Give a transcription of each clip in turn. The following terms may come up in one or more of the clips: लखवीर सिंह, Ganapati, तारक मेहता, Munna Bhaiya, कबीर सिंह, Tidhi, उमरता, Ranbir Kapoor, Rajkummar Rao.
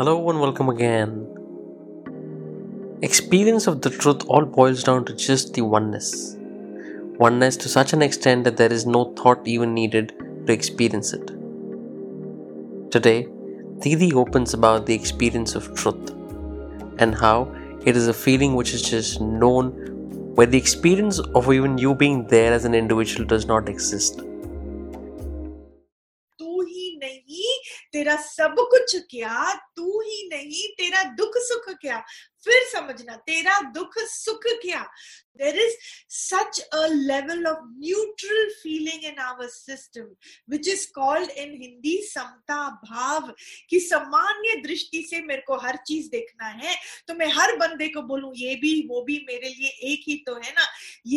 Hello and welcome again. Experience of the truth all boils down to just the oneness. Oneness to such an extent that there is no thought even needed to experience it. Today, Tidhi opens about the experience of truth and how it is a feeling which is just known, where the experience of even you being there as an individual does not exist. तेरा सब कुछ क्या, तू ही नहीं तेरा दुख सुख क्या, फिर समझना तेरा दुख सुख क्या. There is such a level of neutral feeling in our system, which is called in Hindi समता भाव, कि सामान्य दृष्टि से मेरे को हर चीज देखना है, तो मैं हर बंदे को बोलूं ये भी वो भी मेरे लिए एक ही तो है ना.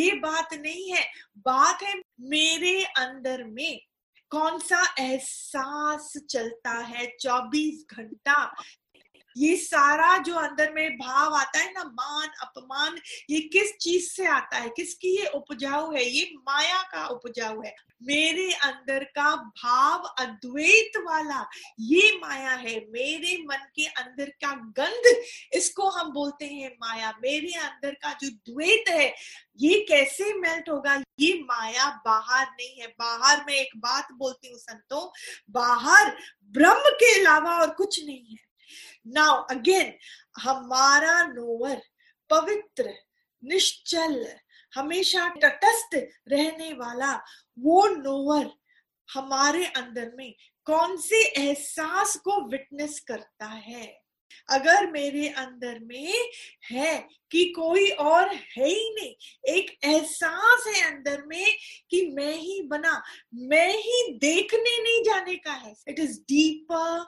ये बात नहीं है, बात है मेरे अंदर में कौन सा एहसास चलता है 24 घंटा. ये सारा जो अंदर में भाव आता है ना, मान अपमान, ये किस चीज से आता है, किसकी ये उपजाऊ है, ये माया का उपजाऊ है. मेरे अंदर का भाव अद्वैत वाला ये माया है. मेरे मन के अंदर का गंध, इसको हम बोलते हैं माया. मेरे अंदर का जो द्वैत है ये कैसे मेल्ट होगा, ये माया बाहर नहीं है. बाहर मैं एक बात बोलती हूँ संतों, बाहर ब्रह्म के अलावा और कुछ नहीं है. Now again, हमारा नोवर पवित्र, निश्चल, हमेशा तटस्थ रहने वाला वो नोवर हमारे अंदर में कौन से एहसास को विटनेस करता है. अगर मेरे अंदर में है कि कोई और है ही नहीं, एक एहसास है अंदर में कि मैं ही बना, मैं ही देखने नहीं जाने का है. It is deeper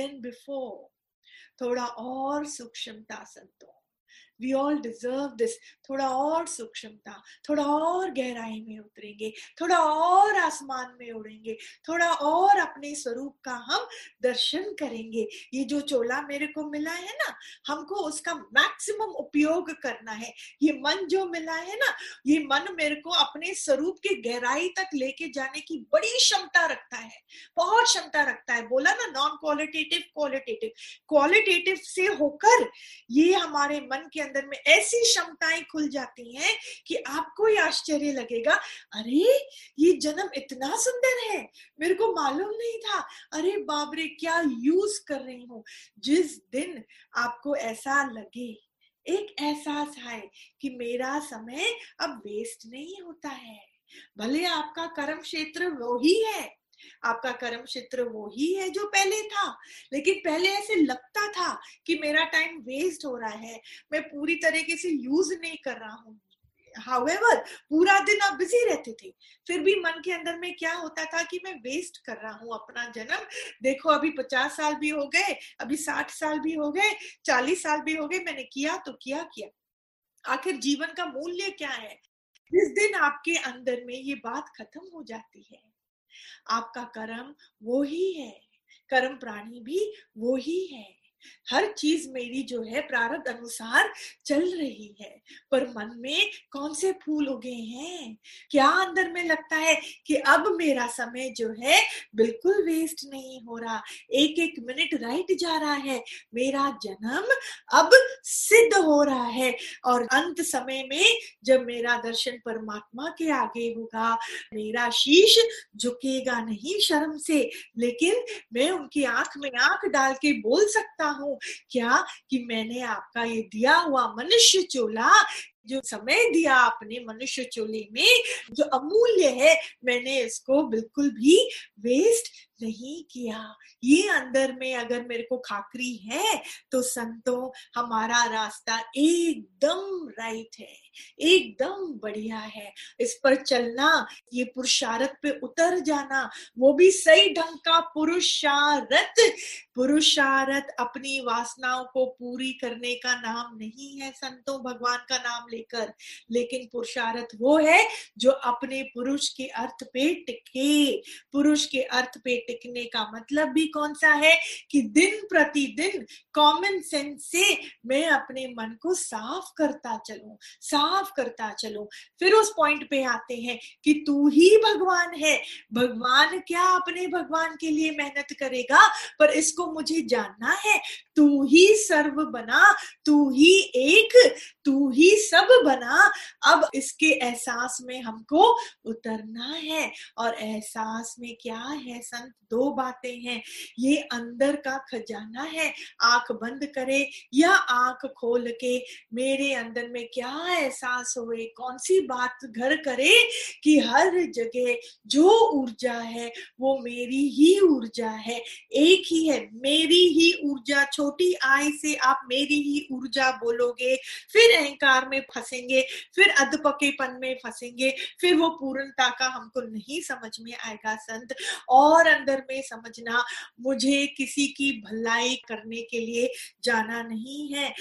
than before. थोड़ा और सूक्ष्मता संतों, we all deserve this. थोड़ा और सूक्ष्मता, थोड़ा और गहराई में उतरेंगे, थोड़ा और आसमान में उड़ेंगे, थोड़ा और अपने स्वरूप का हम दर्शन करेंगे. ये जो चोला मेरे को मिला है ना, हमको उसका मैक्सिमम उपयोग करना है. ये मन जो मिला है ना, ये मन मेरे को अपने स्वरूप के गहराई तक लेके जाने की बड़ी क्षमता रखता है, बहुत क्षमता रखता है. बोला ना, नॉन क्वालिटेटिव क्वालिटेटिव, क्वालिटेटिव से होकर ये हमारे मन के अंदर में ऐसी क्षमताएं खुल जाती हैं कि आपको ये आश्चर्य लगेगा, अरे ये जन्म इतना सुंदर है, मेरे को मालूम नहीं था, अरे बाबरे क्या यूज कर रही हूँ. जिस दिन आपको ऐसा लगे, एक एहसास आए कि मेरा समय अब वेस्ट नहीं होता है, भले आपका कर्म क्षेत्र वो ही है, आपका कर्म क्षेत्र वो ही है जो पहले था, लेकिन पहले ऐसे लगता था कि मेरा टाइम वेस्ट हो रहा है, मैं पूरी तरीके से यूज नहीं कर रहा हूँ. However, पूरा दिन आप बिजी रहते थे, फिर भी मन के अंदर में क्या होता था कि मैं वेस्ट कर रहा हूँ अपना जन्म. देखो अभी 50 साल भी हो गए, अभी 60 साल भी हो गए, 40 साल भी हो गए, मैंने किया तो किया. आखिर जीवन का मूल्य क्या है? जिस दिन आपके अंदर में ये बात खत्म हो जाती है, आपका कर्म वो ही है, कर्म प्राणी भी वो ही है, हर चीज मेरी जो है प्रारब्ध अनुसार चल रही है, पर मन में कौन से फूल उगे हैं, क्या अंदर में लगता है कि अब मेरा समय जो है बिल्कुल वेस्ट नहीं हो रहा, एक एक मिनट राइट जा रहा है, मेरा जन्म अब सिद्ध हो रहा है, और अंत समय में जब मेरा दर्शन परमात्मा के आगे होगा, मेरा शीश झुकेगा नहीं शर्म से, लेकिन मैं उनकी आंख में आंख डाल के बोल सकता हूँ क्या कि मैंने आपका ये दिया हुआ मनुष्य चोला, जो समय दिया आपने मनुष्य चोले में, जो अमूल्य है, मैंने इसको बिल्कुल भी वेस्ट नहीं किया. ये अंदर में अगर मेरे को खाकरी है तो संतों हमारा रास्ता एकदम राइट है, एकदम बढ़िया है. इस पर चलना, ये पुरुषार्थ पे उतर जाना, वो भी सही ढंग का पुरुषार्थ. पुरुषार्थ अपनी वासनाओं को पूरी करने का नाम नहीं है संतों, भगवान का नाम लेकर, लेकिन पुरुषार्थ वो है जो अपने पुरुष के अर्थ पे टिके। पुरुष के अर्थ पे टिकने का मतलब भी कौन सा है कि दिन प्रतिदिन कॉमन सेंस से मैं अपने मन को साफ करता चलूं, साफ करता चलूं। फिर उस पॉइंट पे आते हैं कि तू ही भगवान है। भगवान क्या अपने भगवान के लिए मेहनत करेगा, पर इसको मुझे जानना है। तू ही सर्व बना, तू ही एक, तू ही सब बना। अब इसके एहसास में हमको उतरना है। और एहसास में क्या है संत, दो बातें हैं। ये अंदर का खजाना है, आंख बंद करे या आंख खोल के मेरे अंदर में क्या एहसास होए, कौन सी बात घर करे कि हर जगह जो ऊर्जा है वो मेरी ही ऊर्जा है, एक ही है, मेरी ही ऊर्जा। छोटी आई से आप मेरी ही ऊर्जा बोलोगे, फिर अहंकार में फंसेंगे, फिर अधपकेपन में फंसेंगे, फिर वो पूर्णता का हमको नहीं समझ में आएगा संत। और अंदर में समझना, मुझे किसी की भलाई करने के लिए जाना नहीं है।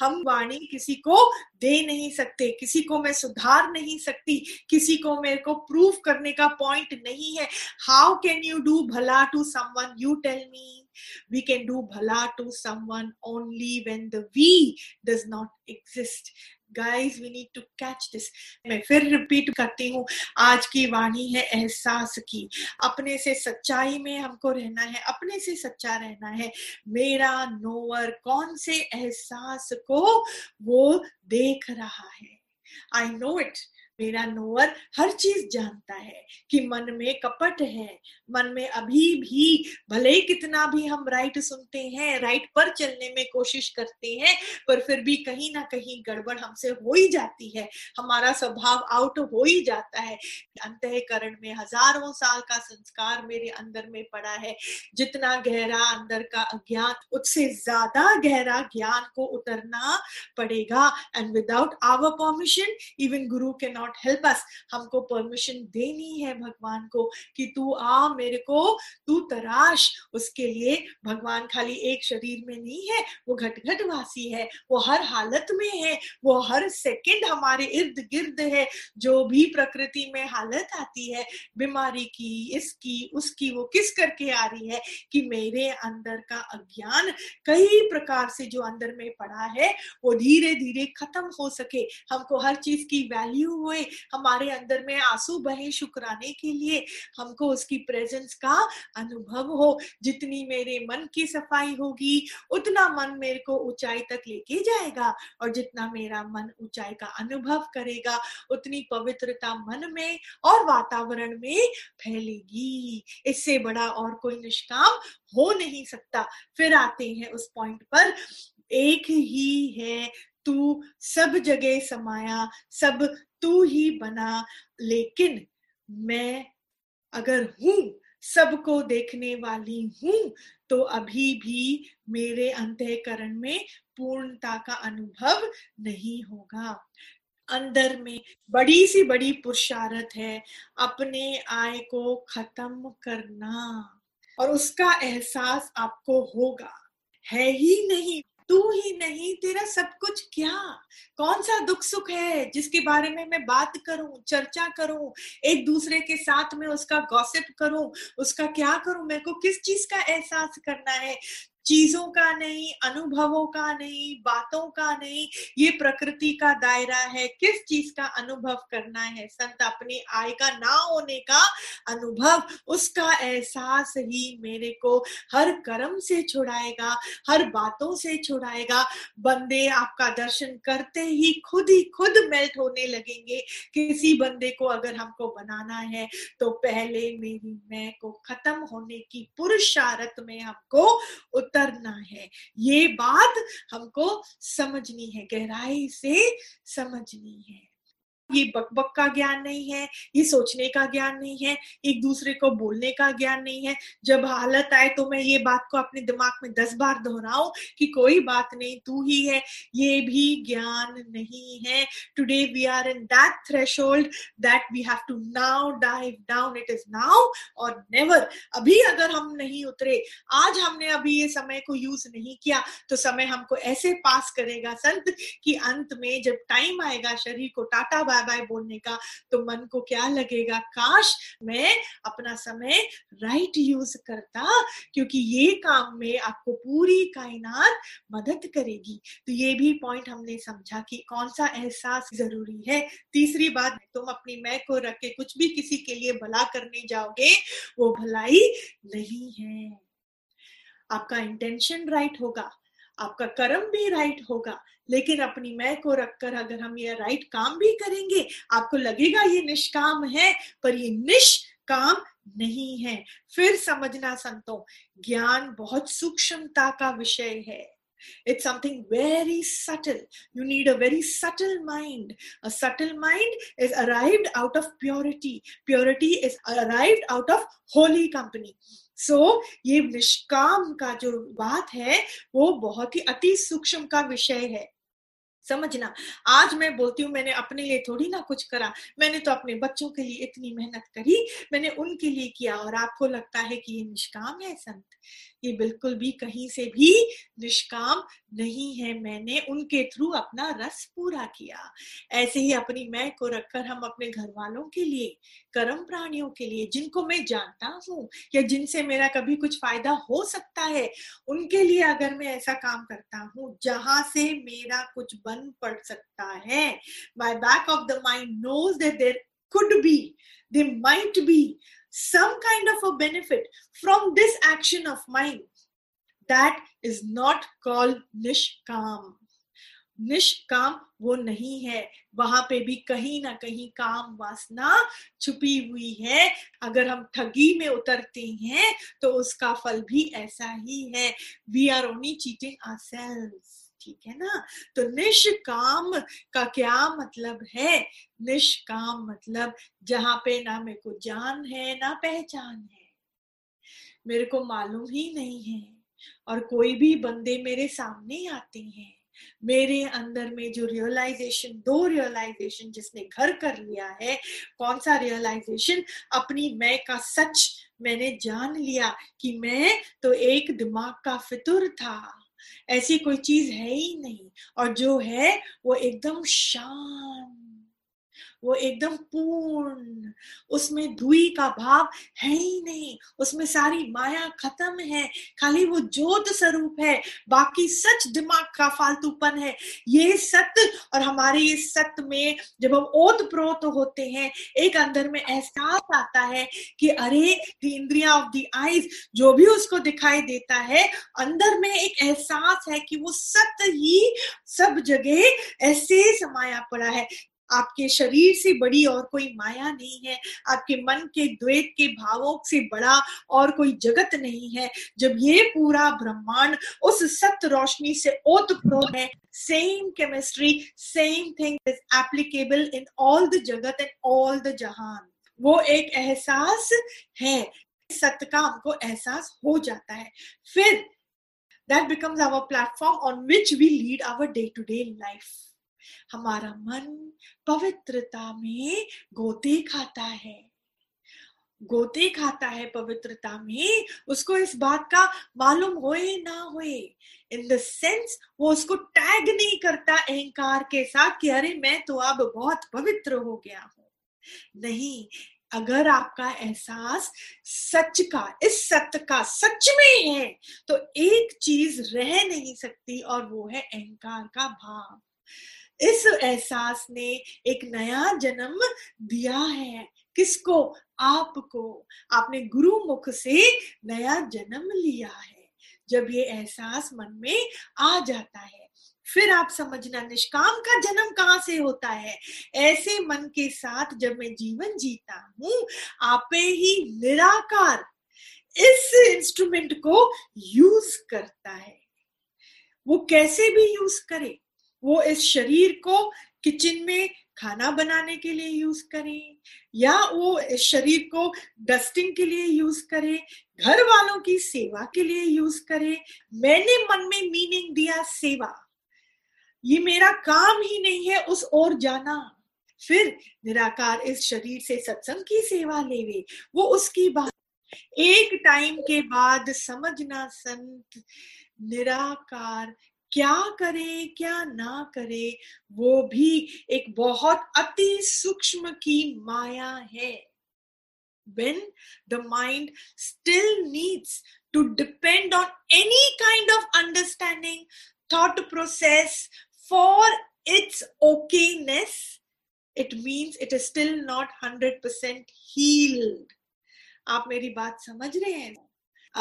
हम वाणी किसी को दे नहीं सकते, किसी को मैं सुधार नहीं सकती, किसी को मेरे को प्रूव करने का पॉइंट नहीं है। हाउ कैन यू डू भला to someone, you tell me. We can do bhala to someone only when the we does not exist. Guys, we need to catch this. मैं फिर रिपीट करती हूँ, आज की वाणी है एहसास की। अपने से सच्चाई में हमको रहना है, अपने से सच्चा रहना है। मेरा नोवर कौन से एहसास को वो देख रहा है, I know it. मेरा नोवर हर चीज जानता है कि मन में कपट है, मन में अभी भी भले ही कितना भी हम राइट सुनते हैं, राइट पर चलने में कोशिश करते हैं, पर फिर भी कहीं ना कहीं गड़बड़ हमसे हो ही जाती है, हमारा स्वभाव आउट हो ही जाता है। अंतःकरण में हजारों साल का संस्कार मेरे अंदर में पड़ा है। जितना गहरा अंदर का अज्ञान, उससे ज्यादा गहरा ज्ञान को उतरना पड़ेगा। And without our permission even guru can not help us. हमको परमिशन देनी है भगवान को कि तू आ मेरे को, तू तराश। उसके लिए भगवान खाली एक शरीर में नहीं है, वो घट-घट वासी है, वो हर हालत में है, वो हर सेकंड हमारे इर्द गिर्द है। जो भी प्रकृति में हालत आती है, बीमारी की, इसकी, उसकी, वो किस करके आ रही है कि मेरे अंदर का अज्ञान कई प्रकार से जो अंदर में पड़ा है वो धीरे धीरे खत्म हो सके, हमको हर चीज की वैल्यू, हमारे अंदर में आंसू बहे शुक्राने के लिए, हमको उसकी प्रेजेंस का अनुभव हो। जितनी मेरे मन की सफाई होगी उतना मन मेरे को ऊंचाई तक लेके जाएगा, और जितना मेरा मन ऊंचाई का अनुभव करेगा उतनी पवित्रता मन में और वातावरण में फैलेगी। इससे बड़ा और कोई निष्काम हो नहीं सकता। फिर आते हैं उस पॉइंट पर, एक ही है तू, सब जगह समाया, सब तू ही बना, लेकिन मैं अगर हूं, सबको देखने वाली हूं, तो अभी भी मेरे अंतःकरण में पूर्णता का अनुभव नहीं होगा। अंदर में बड़ी सी बड़ी पुरुषार्थ है, अपने आय को खत्म करना, और उसका एहसास आपको होगा। है ही नहीं, तू ही नहीं, तेरा सब कुछ क्या। कौन सा दुख सुख है जिसके बारे में मैं बात करूं, चर्चा करूं, एक दूसरे के साथ में उसका गॉसिप करूं, उसका क्या करूं, मेरे को किस चीज का एहसास करना है। चीजों का नहीं, अनुभवों का नहीं, बातों का नहीं, ये प्रकृति का दायरा है। किस चीज का अनुभव करना है संत, अपनी आय का ना होने का अनुभव, उसका एहसास ही मेरे को हर कर्म से छुड़ाएगा, हर बातों से छुड़ाएगा। बंदे आपका दर्शन करते ही खुद मेल्ट होने लगेंगे। किसी बंदे को अगर हमको बनाना है तो पहले मेरी मैं को खत्म होने की पुरुषार्थ में हमको करना है। ये बात हमको समझनी है, गहराई से समझनी है। ये बकबक का ज्ञान नहीं है, ये सोचने का ज्ञान नहीं है, एक दूसरे को बोलने का ज्ञान नहीं है। जब हालत आए तो मैं ये बात को अपने दिमाग में 10 बार दोहराऊं कि कोई बात नहीं, तू ही है, ये भी ज्ञान नहीं है। Today we are in that threshold that we have to now dive down. It is now or never. अभी अगर हम नहीं उतरे, आज हमने अभी ये समय को यूज नहीं किया तो समय हमको ऐसे पास करेगा संत कि अंत में जब टाइम आएगा शरीर को टाटा बाय बाय बोलने का, तो मन को क्या लगेगा, काश मैं अपना समय राइट यूज करता, क्योंकि ये काम में आपको पूरी कायनात मदद करेगी। तो ये भी पॉइंट हमने समझा कि कौन सा एहसास जरूरी है। तीसरी बात, तुम अपनी मैं को रख के कुछ भी किसी के लिए भला करने जाओगे वो भलाई नहीं है। आपका इंटेंशन राइट होगा, आपका कर्म भी राइट होगा, लेकिन अपनी मैं को रखकर अगर हम ये राइट काम भी करेंगे, आपको लगेगा ये निष्काम है, पर ये निष्काम नहीं है। फिर समझना संतों, ज्ञान बहुत सूक्ष्मता का विषय है। It's something very subtle. You need a very subtle mind. A subtle mind is arrived out of purity. Purity is arrived out of holy company. So, ये निष्काम का जो बात है वो बहुत ही अति सूक्ष्म का विषय है। समझना, आज मैं बोलती हूँ मैंने अपने लिए थोड़ी ना कुछ करा, मैंने तो अपने बच्चों के लिए इतनी मेहनत करी, मैंने उनके लिए किया, और आपको लगता है कि ये निष्काम है। संत, ये बिल्कुल भी कहीं से भी निष्काम नहीं है। मैंने उनके थ्रू अपना रस पूरा किया। ऐसे ही अपनी मैं को रखकर हम अपने घर वालों के लिए, कर्म प्राणियों के लिए, जिनको मैं जानता हूँ या जिनसे मेरा कभी कुछ फायदा हो सकता है, उनके लिए अगर मैं ऐसा काम करता हूँ जहां से मेरा कुछ बन पड़ सकता है, my back of the mind knows that there could be, there might be some kind of a benefit from this action of mine. That is not called nishkam. निष्काम वो नहीं है, वहां पे भी कहीं ना कहीं काम वासना छुपी हुई है। अगर हम ठगी में उतरते हैं तो उसका फल भी ऐसा ही है। We are only cheating ourselves. ठीक है ना? तो निष्काम का क्या मतलब है? निष्काम मतलब जहां पे ना मेरे को जान है ना पहचान है, मेरे को मालूम ही नहीं है, और कोई भी बंदे मेरे सामने आते हैं, मेरे अंदर में जो रियलाइजेशन, 2 रियलाइजेशन जिसने घर कर लिया है। कौन सा रियलाइजेशन? अपनी मैं का सच मैंने जान लिया कि मैं तो एक दिमाग का फितूर था, ऐसी कोई चीज है ही नहीं, और जो है वो एकदम शांत, वो एकदम पूर्ण, उसमें धुई का भाव है ही नहीं, उसमें सारी माया खत्म है, खाली वो ज्योत स्वरूप है, बाकी सच दिमाग का फालतूपन है। ये सत्य, और हमारे ये सत्य में जब हम ओतप्रोत होते हैं, एक अंदर में एहसास आता है कि अरे द इंद्रिया ऑफ द आईज, जो भी उसको दिखाई देता है, अंदर में एक एहसास है कि वो सत्य ही सब जगह ऐसे समाया पड़ा है। आपके शरीर से बड़ी और कोई माया नहीं है, आपके मन के द्वैत के भावों से बड़ा और कोई जगत नहीं है। जब ये पूरा ब्रह्मांड उस सत्य रोशनी से ओतप्रोत है, same chemistry, same thing is applicable in all the जगत एंड ऑल द जहान। वो एक एहसास है, सत्य का हमको एहसास हो जाता है। फिर that becomes our platform on which we lead our day to day life. हमारा मन पवित्रता में गोते खाता है, गोते खाता है पवित्रता में। उसको इस बात का मालूम होए ना होए, इन द सेंस वो उसको टैग नहीं करता अहंकार के साथ कि अरे मैं तो अब बहुत पवित्र हो गया हूं। नहीं, अगर आपका एहसास सच का, इस सत्य का सच में है, तो एक चीज रह नहीं सकती और वो है अहंकार का भाव। इस एहसास ने एक नया जन्म दिया है। किसको? आपको। आपने गुरु मुख से नया जन्म लिया है। जब ये एहसास मन में आ जाता है, फिर आप समझना निष्काम का जन्म कहाँ से होता है। ऐसे मन के साथ जब मैं जीवन जीता हूं, आपे ही निराकार इस इंस्ट्रूमेंट को यूज करता है। वो कैसे भी यूज करे, वो इस शरीर को किचन में खाना बनाने के लिए यूज करें या वो शरीर को डस्टिंग के लिए यूज करें, घर वालों की सेवा के लिए यूज करें। मैंने मन में मीनिंग दिया सेवा, ये मेरा काम ही नहीं है उस ओर जाना। फिर निराकार इस शरीर से सत्संग की सेवा लेवे, वो उसकी बात। एक टाइम के बाद समझना संत निराकार क्या करे क्या ना करे वो भी एक बहुत अति सूक्ष्म की माया है। When the mind still needs to depend on any kind of understanding, thought process for its okayness, it means it is still not 100% healed. आप मेरी बात समझ रहे हैं?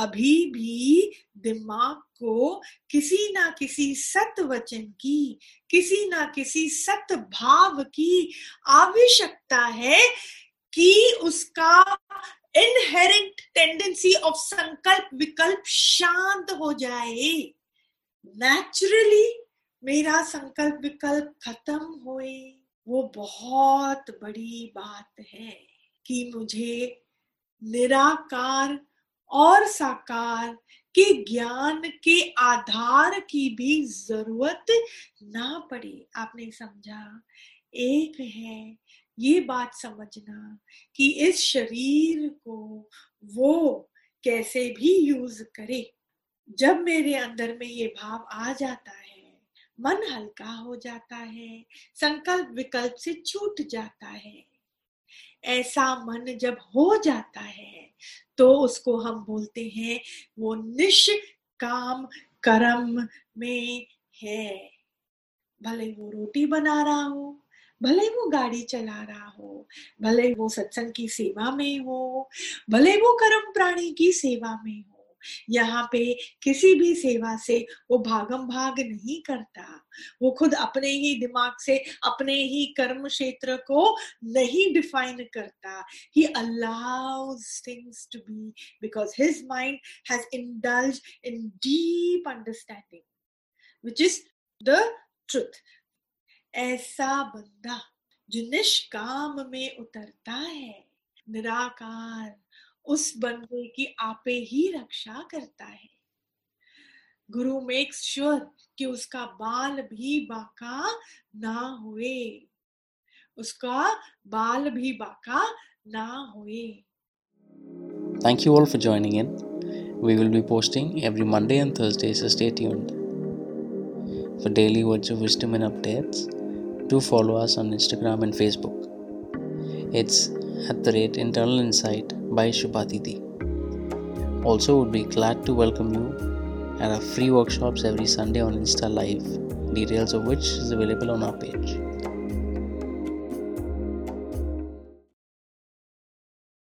अभी भी दिमाग को किसी ना किसी सत्वचन की, किसी ना किसी सत्भाव की आवश्यकता है कि उसका इनहेरेंट टेंडेंसी ऑफ संकल्प विकल्प शांत हो जाए। नेचुरली मेरा संकल्प विकल्प खत्म होए, वो बहुत बड़ी बात है कि मुझे निराकार और साकार के ज्ञान के आधार की भी जरूरत ना पड़े। आपने समझा? एक है ये बात समझना कि इस शरीर को वो कैसे भी यूज करे। जब मेरे अंदर में ये भाव आ जाता है, मन हल्का हो जाता है, संकल्प विकल्प से छूट जाता है। ऐसा मन जब हो जाता है तो उसको हम बोलते हैं वो निष्काम कर्म में है। भले वो रोटी बना रहा हो, भले वो गाड़ी चला रहा हो, भले वो सत्संग की सेवा में हो, भले वो कर्म प्राणी की सेवा में हो, यहाँ पे किसी भी सेवा से वो भागम भाग नहीं करता। वो खुद अपने ही दिमाग से अपने ही कर्म क्षेत्र को नहीं डिफाइन करता। He allows things to be because his mind has indulged in deep understanding, which is the truth. ऐसा बंदा जो निष्काम में उतरता है, निराकार उस बंदे की आपे ही रक्षा करता है। गुरु मेक्स श्योर कि उसका बाल भी बाका ना होए, उसका बाल भी बाका ना होए। Thank you all for joining in. We will be posting every Monday and Thursday, so stay tuned. For daily words of wisdom and updates, do follow us on Instagram and Facebook. It's @internalinsight by Shubhati Tidhi. Also, would be glad to welcome you at our free workshops every Sunday on Insta Live, details of which is available on our page.